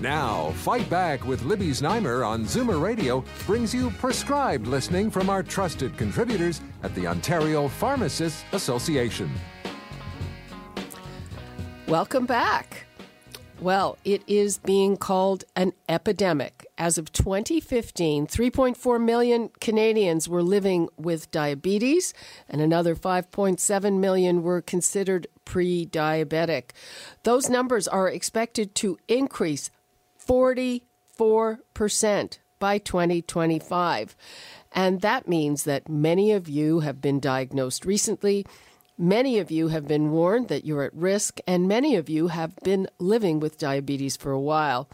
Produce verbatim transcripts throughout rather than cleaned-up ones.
Now, Fight Back with Libby Znaimer on Zoomer Radio brings you prescribed listening from our trusted contributors at the Ontario Pharmacists Association. Welcome back. Well, it is being called an epidemic. As of twenty fifteen, three point four million Canadians were living with diabetes, and another five point seven million were considered pre-diabetic. Those numbers are expected to increase forty-four percent by twenty twenty-five. And that means that many of you have been diagnosed recently. Many of you have been warned that you're at risk, and many of you have been living with diabetes for a while.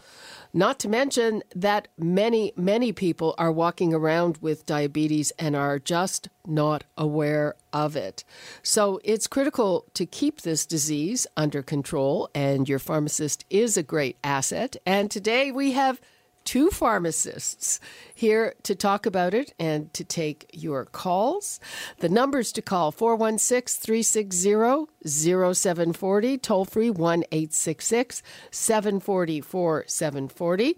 Not to mention that many, many people are walking around with diabetes and are just not aware of it. So it's critical to keep this disease under control, and your pharmacist is a great asset. And today we have two pharmacists here to talk about it and to take your calls. The numbers to call, four one six, three six zero, zero seven four zero, toll free one eight six six, seven four zero, four seven four zero.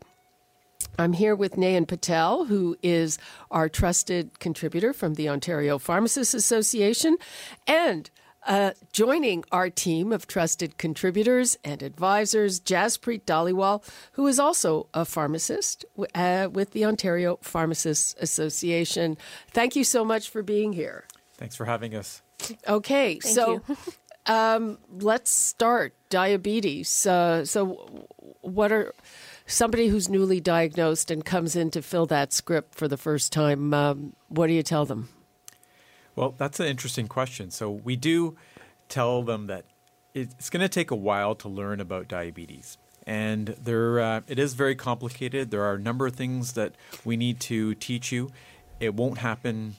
I'm here with Nayan Patel, who is our trusted contributor from the Ontario Pharmacists Association, and Uh, joining our team of trusted contributors and advisors, Jaspreet Dhaliwal, who is also a pharmacist uh, with the Ontario Pharmacists Association. Thank you so much for being here. Thanks for having us. Okay, Thank so you. um, let's start. Diabetes. Uh, so what are somebody who's newly diagnosed and comes in to fill that script for the first time, um, what do you tell them? Well, that's an interesting question. So we do tell them that it's going to take a while to learn about diabetes. And there, uh, it is very complicated. There are a number of things that we need to teach you. It won't happen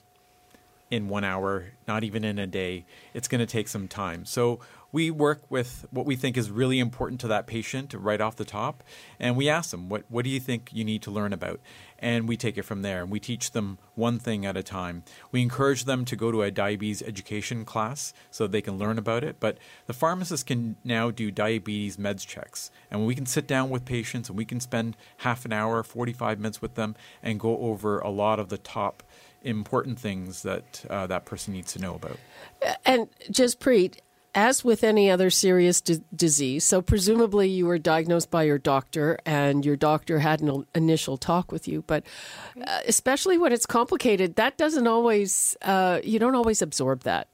in one hour, not even in a day. It's going to take some time. So we work with what we think is really important to that patient right off the top. And we ask them, what, what do you think you need to learn about? And we take it from there. And we teach them one thing at a time. We encourage them to go to a diabetes education class so they can learn about it. But the pharmacist can now do diabetes meds checks. And we can sit down with patients and we can spend half an hour, forty-five minutes with them and go over a lot of the top important things that uh, that person needs to know about. And Jaspreet, as with any other serious d- disease, so presumably you were diagnosed by your doctor and your doctor had an initial talk with you, but uh, especially when it's complicated, that doesn't always, uh, you don't always absorb that.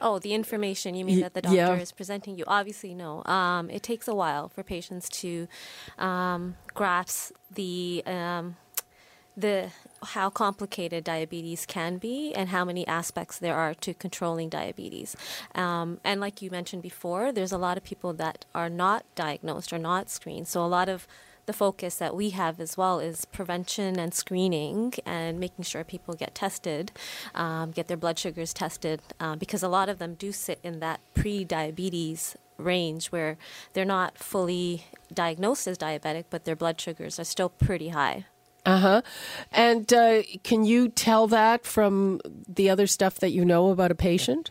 Oh, the information you mean that the doctor yeah. is presenting you? Obviously, no. Um, it takes a while for patients to um, grasp the um, the how complicated diabetes can be and how many aspects there are to controlling diabetes. Um, and like you mentioned before, there's a lot of people that are not diagnosed or not screened. So a lot of the focus that we have as well is prevention and screening and making sure people get tested, um, get their blood sugars tested, uh, because a lot of them do sit in that pre-diabetes range where they're not fully diagnosed as diabetic, but their blood sugars are still pretty high. Uh-huh. And uh, can you tell that from the other stuff that you know about a patient?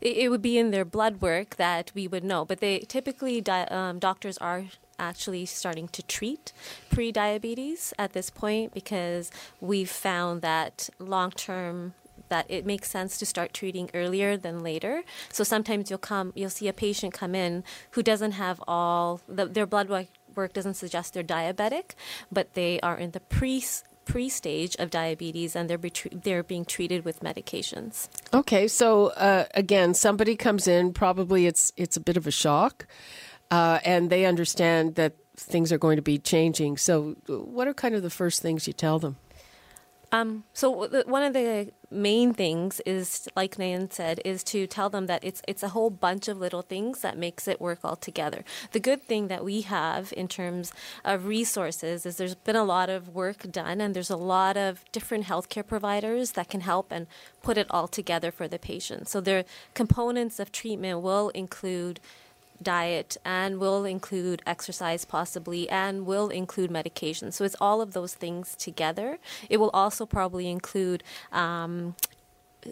It, it would be in their blood work that we would know. But they typically, di- um, doctors are actually starting to treat pre-diabetes at this point because we've found that long-term that it makes sense to start treating earlier than later. So sometimes you'll come, you'll see a patient come in who doesn't have all, the, their blood work work doesn't suggest they're diabetic, but they are in the pre pre stage of diabetes and they're be tre- they're being treated with medications. Okay, so uh, again, somebody comes in, probably it's it's a bit of a shock, uh, and they understand that things are going to be changing. So, what are kind of the first things you tell them? Um, so w- one of the main things is, like Nayan said, is to tell them that it's it's a whole bunch of little things that makes it work all together. The good thing that we have in terms of resources is there's been a lot of work done, and there's a lot of different healthcare providers that can help and put it all together for the patient. So their components of treatment will include diet and will include exercise possibly and will include medication. So it's all of those things together. It will also probably include um,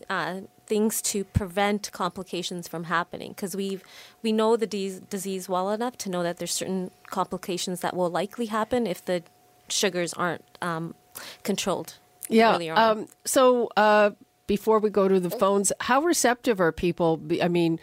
uh, things to prevent complications from happening, because we've we know the de- disease well enough to know that there's certain complications that will likely happen if the sugars aren't um, controlled yeah. earlier on. Um, so uh, before we go to the phones, how receptive are people? I mean,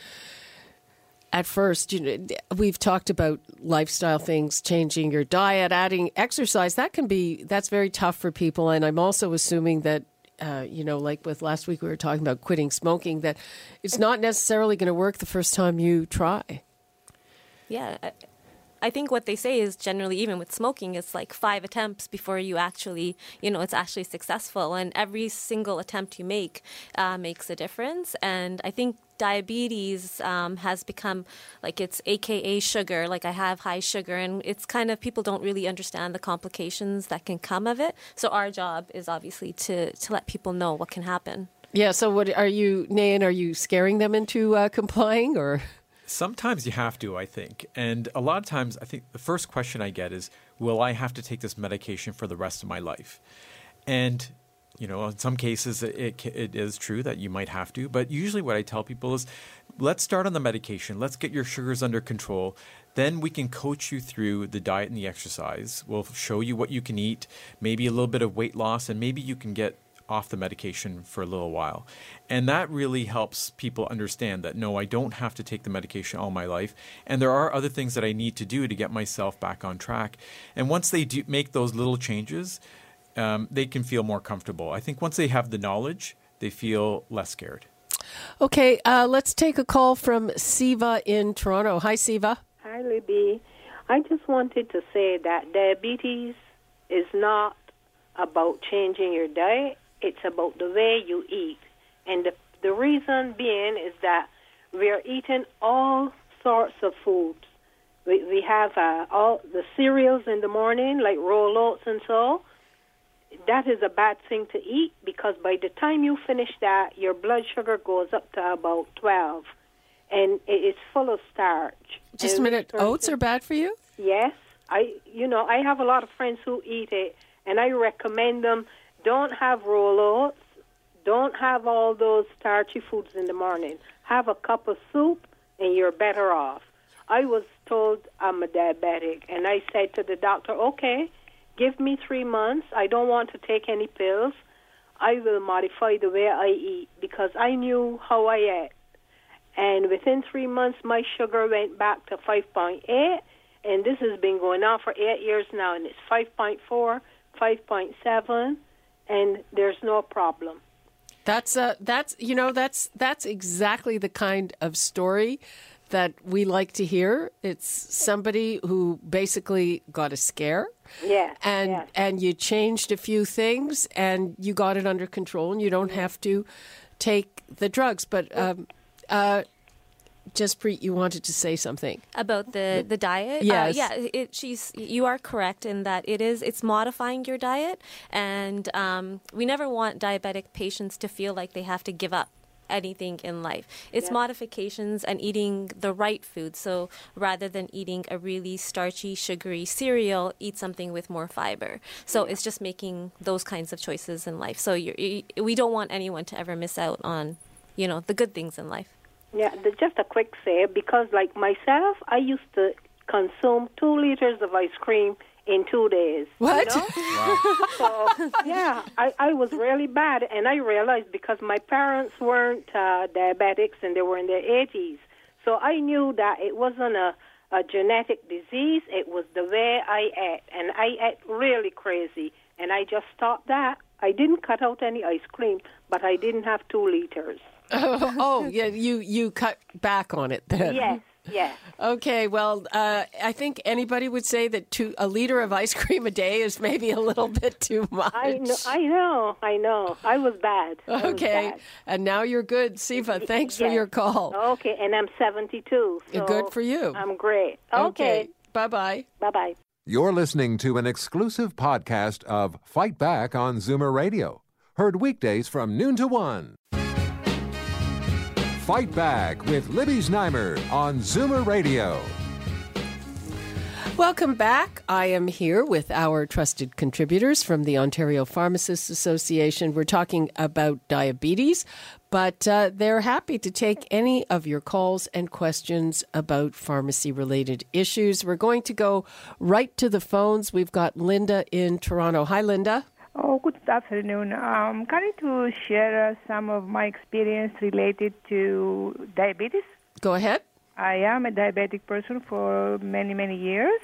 at first, you know, we've talked about lifestyle things, changing your diet, adding exercise. That can be, that's very tough for people. And I'm also assuming that, uh, you know, like with last week, we were talking about quitting smoking, that it's not necessarily going to work the first time you try. Yeah. I think what they say is generally, even with smoking, it's like five attempts before you actually, you know, it's actually successful. And every single attempt you make uh, makes a difference. And I think diabetes um, has become like it's A K A sugar, like I have high sugar. And it's kind of people don't really understand the complications that can come of it. So our job is obviously to, to let people know what can happen. Yeah. So what are you, Nayan, are you scaring them into uh, complying or... Sometimes you have to, I think. And a lot of times, I think the first question I get is, will I have to take this medication for the rest of my life? And, you know, in some cases, it, it is true that you might have to. But usually what I tell people is, let's start on the medication. Let's get your sugars under control. Then we can coach you through the diet and the exercise. We'll show you what you can eat, maybe a little bit of weight loss, and maybe you can get off the medication for a little while. And that really helps people understand that, no, I don't have to take the medication all my life. And there are other things that I need to do to get myself back on track. And once they do make those little changes, um, they can feel more comfortable. I think once they have the knowledge, they feel less scared. Okay, uh, let's take a call from Siva in Toronto. Hi, Siva. Hi, Libby. I just wanted to say that diabetes is not about changing your diet. It's about the way you eat. And the, the reason being is that we are eating all sorts of foods. We, we have uh, all the cereals in the morning, like roll oats and so. That is a bad thing to eat because by the time you finish that, your blood sugar goes up to about twelve. And it is full of starch. Just and a minute. Oats are bad for you? Yes. I, you know, I have a lot of friends who eat it, and I recommend them. Don't have roll oats. Don't have all those starchy foods in the morning. Have a cup of soup, and you're better off. I was told I'm a diabetic, and I said to the doctor, okay, give me three months. I don't want to take any pills. I will modify the way I eat because I knew how I ate. And within three months, my sugar went back to five point eight, and this has been going on for eight years now, and it's five point four, five point seven. And there's no problem. That's uh, that's you know that's that's exactly the kind of story that we like to hear. It's somebody who basically got a scare. Yeah. And yeah. and you changed a few things and you got it under control and you don't have to take the drugs. But um, uh, Jaspreet, you wanted to say something about the, the diet. Yes, uh, yeah. It, she's. You are correct in that it is. It's modifying your diet, and um, we never want diabetic patients to feel like they have to give up anything in life. It's yeah. modifications and eating the right food. So rather than eating a really starchy, sugary cereal, eat something with more fiber. So yeah. it's just making those kinds of choices in life. So you're, you, we don't want anyone to ever miss out on, you know, the good things in life. Yeah, just a quick say, because like myself, I used to consume two liters of ice cream in two days. What? You know? Wow. So, yeah, I, I was really bad, and I realized because my parents weren't uh, diabetics, and they were in their eighties. So I knew that it wasn't a, a genetic disease, it was the way I ate, and I ate really crazy, and I just stopped that. I didn't cut out any ice cream, but I didn't have two liters. oh, oh yeah, you you cut back on it then. Yes, Yes. Okay, well, uh, I think anybody would say that two, a liter of ice cream a day is maybe a little bit too much. I know, I know. I, know. I was bad. I okay, was bad. And now you're good. Siva, thanks yes. for your call. Okay, and I'm seventy-two. So good for you. I'm great. Okay. Okay. Bye-bye. Bye-bye. You're listening to an exclusive podcast of Fight Back on Zoomer Radio. Heard weekdays from noon to one. Fight Back with Libby Znaimer on Zoomer Radio. Welcome back. I am here with our trusted contributors from the Ontario Pharmacists Association. We're talking about diabetes, but uh, they're happy to take any of your calls and questions about pharmacy-related issues. We're going to go right to the phones. We've got Linda in Toronto. Hi, Linda. Oh, good afternoon. I'm going to share uh, some of my experience related to diabetes. Go ahead. I am a diabetic person for many, many years,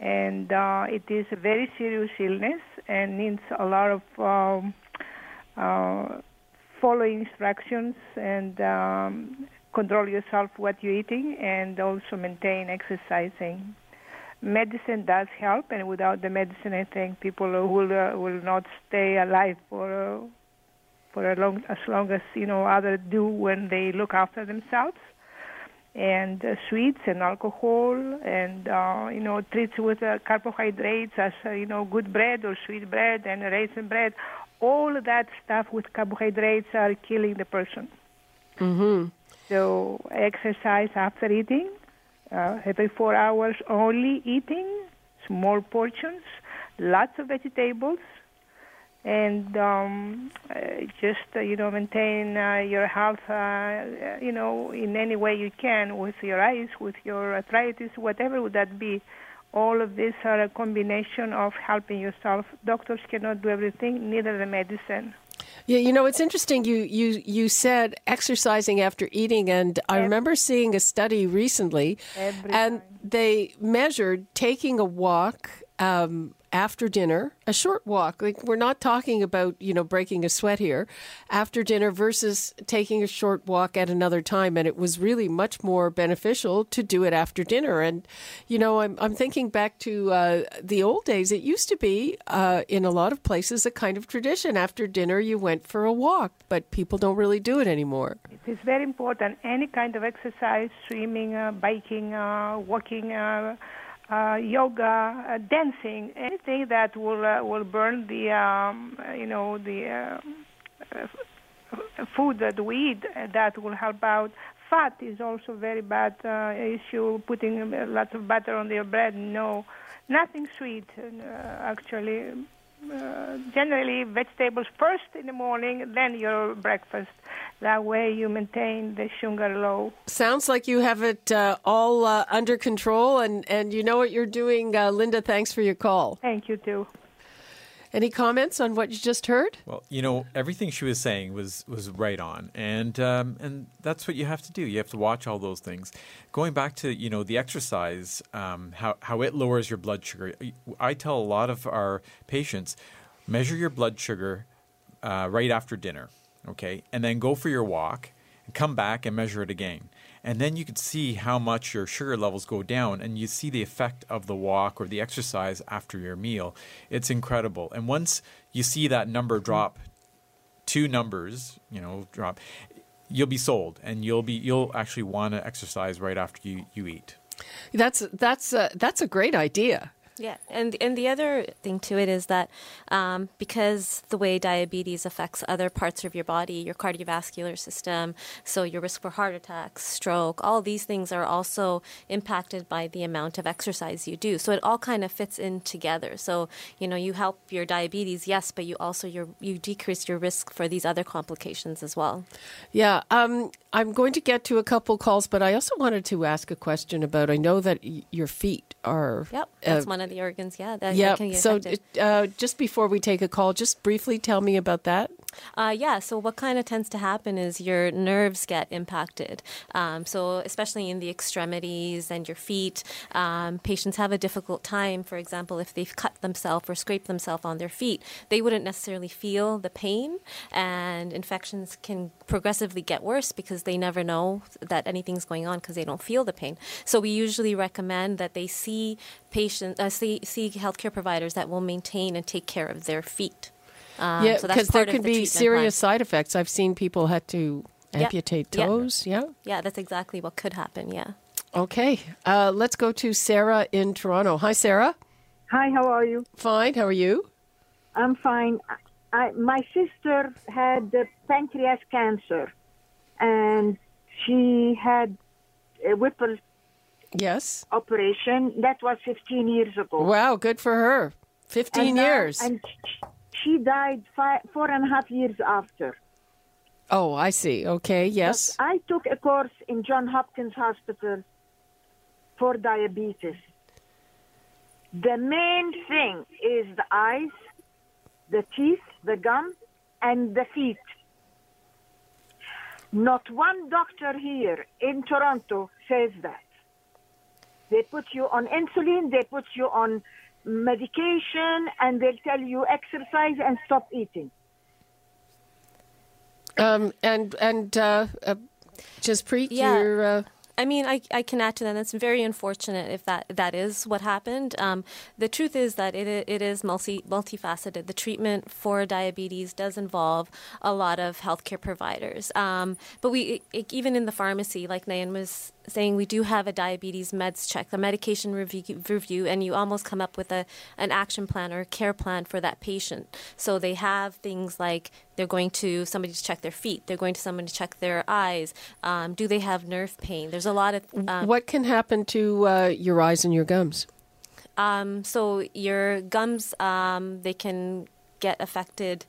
and uh, it is a very serious illness and needs a lot of um, uh, following instructions and um, control yourself what you're eating and also maintain exercising. Medicine does help, and without the medicine, I think people will uh, will not stay alive for uh, for a long as long as you know others do when they look after themselves. And uh, sweets and alcohol, and uh, you know treats with uh, carbohydrates, as uh, you know good bread or sweet bread and raisin bread. All of that stuff with carbohydrates are killing the person. Mm-hmm. So exercise after eating. Uh, every four hours only eating, small portions, lots of vegetables, and um, uh, just, uh, you know, maintain uh, your health, uh, you know, in any way you can with your eyes, with your arthritis, whatever would that be. All of these are a combination of helping yourself. Doctors cannot do everything, neither the medicine. Yeah, you know, it's interesting. You, you, you said exercising after eating, and I remember seeing a study recently, Every and time. They measured taking a walk um, after dinner, a short walk. Like, we're not talking about, you know, breaking a sweat here, after dinner versus taking a short walk at another time, and it was really much more beneficial to do it after dinner. And, you know, I'm, I'm thinking back to uh, the old days. It used to be uh, in a lot of places a kind of tradition. After dinner, you went for a walk, but people don't really do it anymore. It is very important. Any kind of exercise, swimming, uh, biking, uh, walking, uh, uh, yoga, uh, dancing, anything that will uh, will burn the um, you know the uh, uh, f- food that we eat uh, that will help out. Fat is also a very bad uh, issue. Putting lots of butter on your bread, no, nothing sweet uh, actually. Uh, generally vegetables first in the morning, then your breakfast. That way you maintain the sugar low. Sounds like you have it uh, all uh, under control, and, and you know what you're doing. Uh, Linda, thanks for your call. Thank you, too. Any comments on what you just heard? Well, you know, everything she was saying was, was right on. And um, and that's what you have to do. You have to watch all those things. Going back to, you know, the exercise, um, how, how it lowers your blood sugar. I tell a lot of our patients, measure your blood sugar uh, right after dinner, okay? And then go for your walk and come back and measure it again. And then you can see how much your sugar levels go down, and you see the effect of the walk or the exercise after your meal. It's incredible. And once you see that number drop, two numbers, you know, drop, you'll be sold, and you'll be you'll actually want to exercise right after you, you eat. That's that's a, that's a great idea. Yeah, and and the other thing to it is that um, because the way diabetes affects other parts of your body, your cardiovascular system, so your risk for heart attacks, stroke, all these things are also impacted by the amount of exercise you do. So it all kind of fits in together. So, you know, you help your diabetes, yes, but you also your you decrease your risk for these other complications as well. Yeah, um, I'm going to get to a couple calls, but I also wanted to ask a question about, I know that y- your feet are... Yep, that's uh, one of the organs, yeah. That, yeah, that can get so uh, just before we take a call, just briefly tell me about that. Uh, yeah, so what kind of tends to happen is your nerves get impacted. Um, so especially in the extremities and your feet, um, patients have a difficult time. For example, if they've cut themselves or scraped themselves on their feet, they wouldn't necessarily feel the pain, and infections can progressively get worse because they never know that anything's going on because they don't feel the pain. So we usually recommend that they see patients, uh, see, see healthcare providers that will maintain and take care of their feet. Um, yeah, because so there could the be serious plan. side effects. I've seen people had to amputate yeah. toes. Yeah. yeah, yeah, that's exactly what could happen. Yeah. Okay, uh, let's go to Sarah in Toronto. Hi, Sarah. Hi, how are you? Fine. How are you? I'm fine. I, my sister had pancreas cancer, and she had a Whipple yes operation. That was fifteen years ago. Wow, good for her. Fifteen and, years. Uh, and she, She died five, four and a half years after. Oh, I see. Okay, yes. But I took a course in Johns Hopkins Hospital for diabetes. The main thing is the eyes, the teeth, the gum, and the feet. Not one doctor here in Toronto says that. They put you on insulin, they put you on medication, and they'll tell you exercise and stop eating. Um, and and uh, uh, Jaspreet, yeah. you're... Uh... I mean, I, I can add to that. It's very unfortunate if that, that is what happened. Um, the truth is that it it is multi multifaceted. The treatment for diabetes does involve a lot of healthcare providers. Um, but we it, even in the pharmacy, like Nayan was saying, we do have a diabetes meds check, a medication review, review, and you almost come up with a an action plan or a care plan for that patient. So they have things like they're going to somebody to check their feet. They're going to someone to check their eyes. Um, do they have nerve pain? There's a lot of... Um, what can happen to uh, your eyes and your gums? Um, so your gums, um, they can get affected...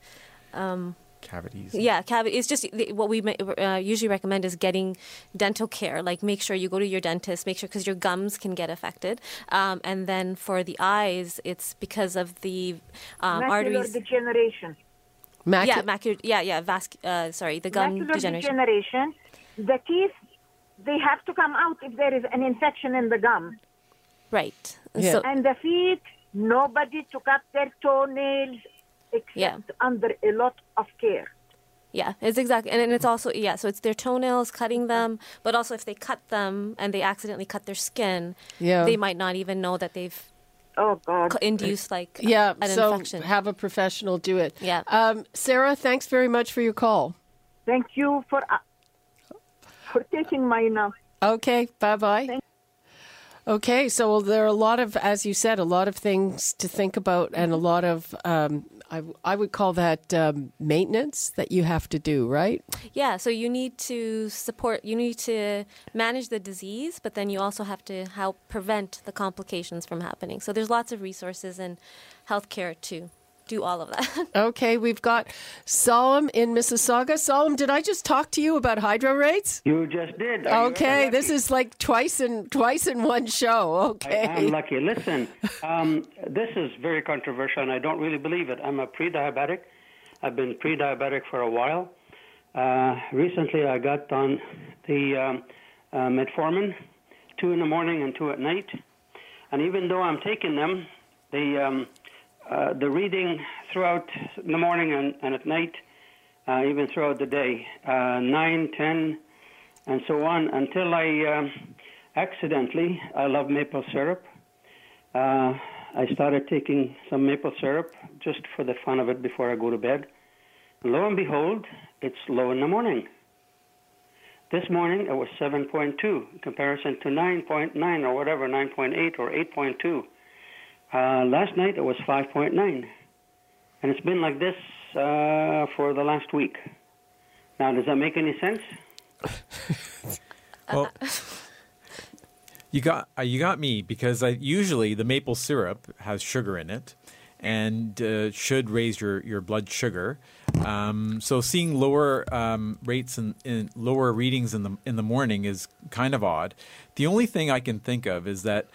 Um, Cavities. Yeah, cavities. It's just what we uh, usually recommend is getting dental care. Like, make sure you go to your dentist. Make sure, because your gums can get affected. Um, and then for the eyes, it's because of the um, macular arteries. Macular degeneration. Macu- yeah, macu- yeah, yeah, vasc- uh, sorry, the gum macular degeneration. degeneration. The teeth, they have to come out if there is an infection in the gum. Right. Yeah. So- and the feet, nobody took up their toenails. Except yeah. under a lot of care. Yeah, it's exactly, and, and it's also, yeah, so it's their toenails, cutting them, but also if they cut them and they accidentally cut their skin, yeah. they might not even know that they've oh, God. induced like yeah, a, an so infection. Yeah, so have a professional do it. Yeah. Um, Sarah, thanks very much for your call. Thank you for, uh, for taking my now. Okay, bye-bye. Thank- Okay, so there are a lot of, as you said, a lot of things to think about, and a lot of, um, I, I would call that um, maintenance that you have to do, right? Yeah, so you need to support, you need to manage the disease, but then you also have to help prevent the complications from happening. So there's lots of resources in healthcare to do all of that. Okay, we've got Solom in Mississauga. Solom, did I just talk to you about hydro rates? You just did. Are okay, this is like twice in twice in one show. Okay, I am lucky. Listen, um, this is very controversial, and I don't really believe it. I'm a pre-diabetic. I've been pre-diabetic for a while. Uh, recently, I got on the um, uh, metformin, two in the morning and two at night. And even though I'm taking them, the um, Uh, the reading throughout the morning and, and at night, uh, even throughout the day, uh, nine, ten, and so on, until I um, accidentally, I love maple syrup. Uh, I started taking some maple syrup just for the fun of it before I go to bed. And lo and behold, it's low in the morning. This morning, it was seven point two in comparison to nine point nine or whatever, nine point eight or eight point two. Uh, last night it was five point nine, and it's been like this uh, for the last week. Now, does that make any sense? Well, you got uh, you got me, because I, usually the maple syrup has sugar in it, and uh, should raise your, your blood sugar. Um, so seeing lower um, rates and in, in lower readings in the in the morning is kind of odd. The only thing I can think of is that.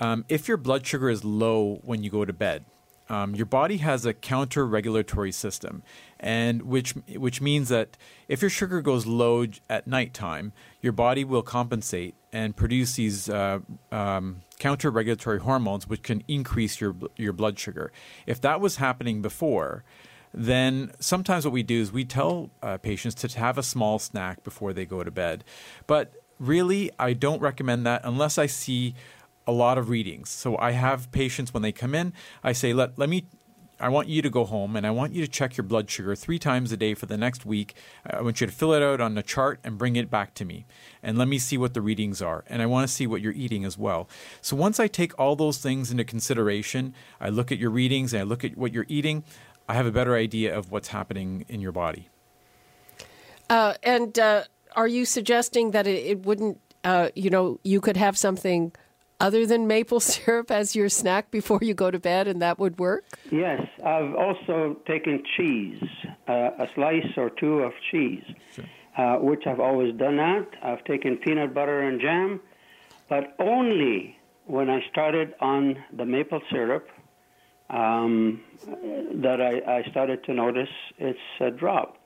Um, if your blood sugar is low when you go to bed, um, your body has a counter-regulatory system, and which which means that if your sugar goes low at nighttime, your body will compensate and produce these uh, um, counter-regulatory hormones, which can increase your your blood sugar. If that was happening before, then sometimes what we do is we tell uh, patients to have a small snack before they go to bed. But really, I don't recommend that unless I see a lot of readings. So I have patients when they come in, I say, let, let me, I want you to go home and I want you to check your blood sugar three times a day for the next week. I want you to fill it out on a chart and bring it back to me. And let me see what the readings are. And I want to see what you're eating as well. So once I take all those things into consideration, I look at your readings and I look at what you're eating, I have a better idea of what's happening in your body. Uh, and uh, are you suggesting that it, it wouldn't, uh, you know, you could have something other than maple syrup as your snack before you go to bed, and that would work? Yes. I've also taken cheese, uh, a slice or two of cheese, sure. uh, which I've always done that. I've taken peanut butter and jam, but only when I started on the maple syrup um, that I, I started to notice it's a drop.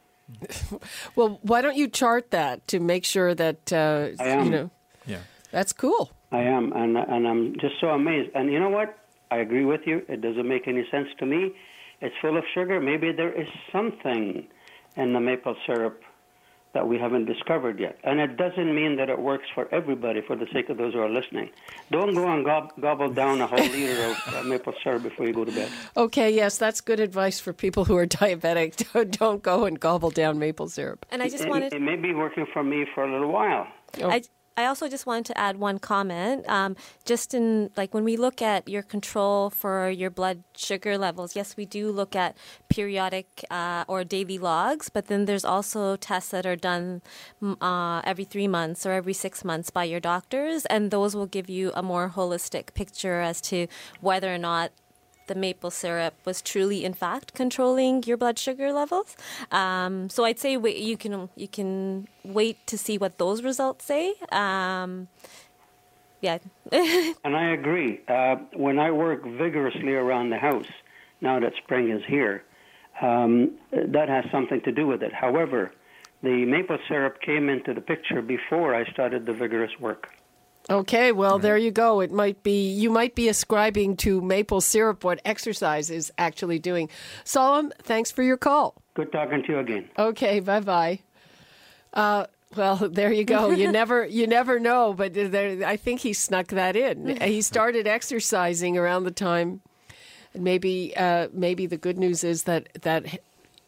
Well, why don't you chart that to make sure that, uh, you know, yeah, that's cool. I am, and and I'm just so amazed. And you know what? I agree with you. It doesn't make any sense to me. It's full of sugar. Maybe there is something in the maple syrup that we haven't discovered yet. And it doesn't mean that it works for everybody, for the sake of those who are listening. Don't go and gob- gobble down a whole liter of uh, maple syrup before you go to bed. Okay, yes, that's good advice for people who are diabetic. Don't go and gobble down maple syrup. And I just it, wanted... It may be working for me for a little while. Oh. I... I also just wanted to add one comment. Um, just in, like, when we look at your control for your blood sugar levels, yes, we do look at periodic uh, or daily logs, but then there's also tests that are done uh, every three months or every six months by your doctors, and those will give you a more holistic picture as to whether or not the maple syrup was truly, in fact, controlling your blood sugar levels. Um, so I'd say wait, you can you can wait to see what those results say. Um, yeah. And I agree. Uh, when I work vigorously around the house, now that spring is here, um, that has something to do with it. However, the maple syrup came into the picture before I started the vigorous work. Okay, well, there you go. It might be, you might be ascribing to maple syrup what exercise is actually doing. Solomon, thanks for your call. Good talking to you again. Okay, bye-bye. Uh, well, there you go. You never you never know, but there, I think he snuck that in. He started exercising around the time. And maybe uh, maybe the good news is that that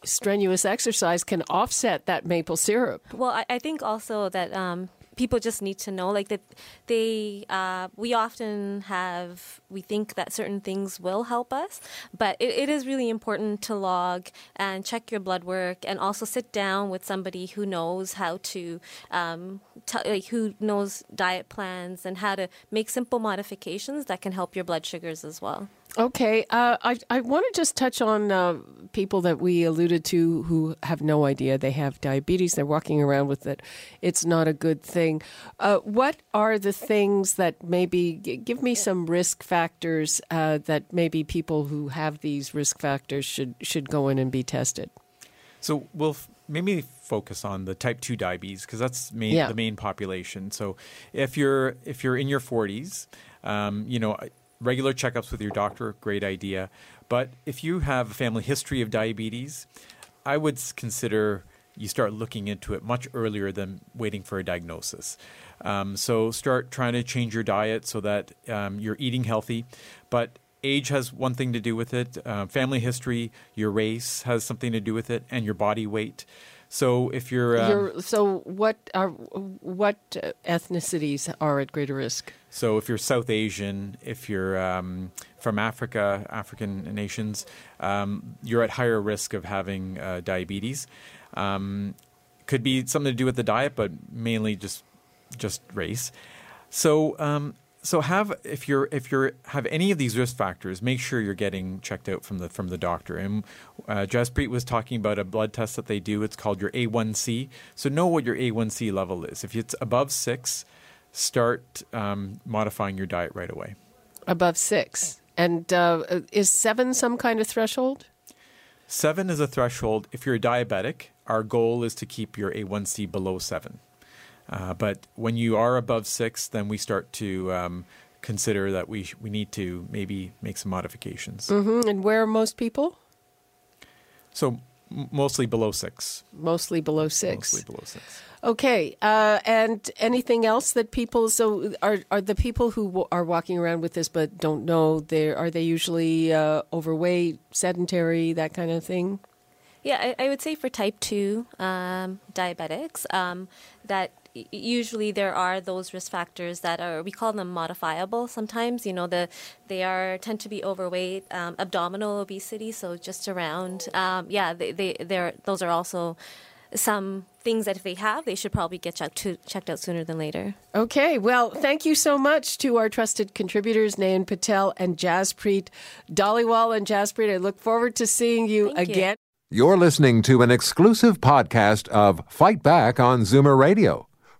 strenuous exercise can offset that maple syrup. Well, I, I think also that... Um, people just need to know, like, that they, uh, we often have, we think that certain things will help us, but it, it is really important to log and check your blood work and also sit down with somebody who knows how to, um, t- like, who knows diet plans and how to make simple modifications that can help your blood sugars as well. Okay. Uh, I, I want to just touch on uh, people that we alluded to who have no idea they have diabetes. They're walking around with it. It's not a good thing. Uh, what are the things that maybe give me some risk factors uh, that maybe people who have these risk factors should, should go in and be tested? So we'll f- maybe focus on the type two diabetes because that's main, yeah. the main population. So if you're, if you're in your forties, um, you know, regular checkups with your doctor, great idea. But if you have a family history of diabetes, I would consider you start looking into it much earlier than waiting for a diagnosis. Um, so start trying to change your diet so that um, you're eating healthy. But age has one thing to do with it. Uh, family history, your race has something to do with it, and your body weight. So if you're, um, you're so what are what ethnicities are at greater risk? So if you're South Asian, if you're um, from Africa, African nations, um, you're at higher risk of having uh, diabetes. Um, could be something to do with the diet, but mainly just just race. So um, so have if you're if you're have any of these risk factors, make sure you're getting checked out from the from the doctor. And Uh, Jaspreet was talking about a blood test that they do. It's called your A one C. So know what your A one C level is. If it's above six, start um, modifying your diet right away. Above six. And uh, is seven some kind of threshold? Seven is a threshold. If you're a diabetic, our goal is to keep your A one C below seven. Uh, but when you are above six, then we start to um, consider that we sh- we need to maybe make some modifications. Mm-hmm. And where are most people? So m- mostly below six. Mostly below six. Mostly below six. Okay. Uh, and anything else that people, so are are the people who w- are walking around with this but don't know, they're, are they usually uh, overweight, sedentary, that kind of thing? Yeah, I, I would say for type two um, diabetics um, that usually there are those risk factors that are, we call them modifiable. Sometimes, you know, the they are tend to be overweight, um, abdominal obesity, so just around. Um, yeah, they they they're those are also some things that if they have, they should probably get checked to, checked out sooner than later. Okay, well, thank you so much to our trusted contributors, Nayan Patel and Jaspreet Dhaliwal. And Jaspreet, I look forward to seeing you thank again. You. You're listening to an exclusive podcast of Fight Back on Zoomer Radio.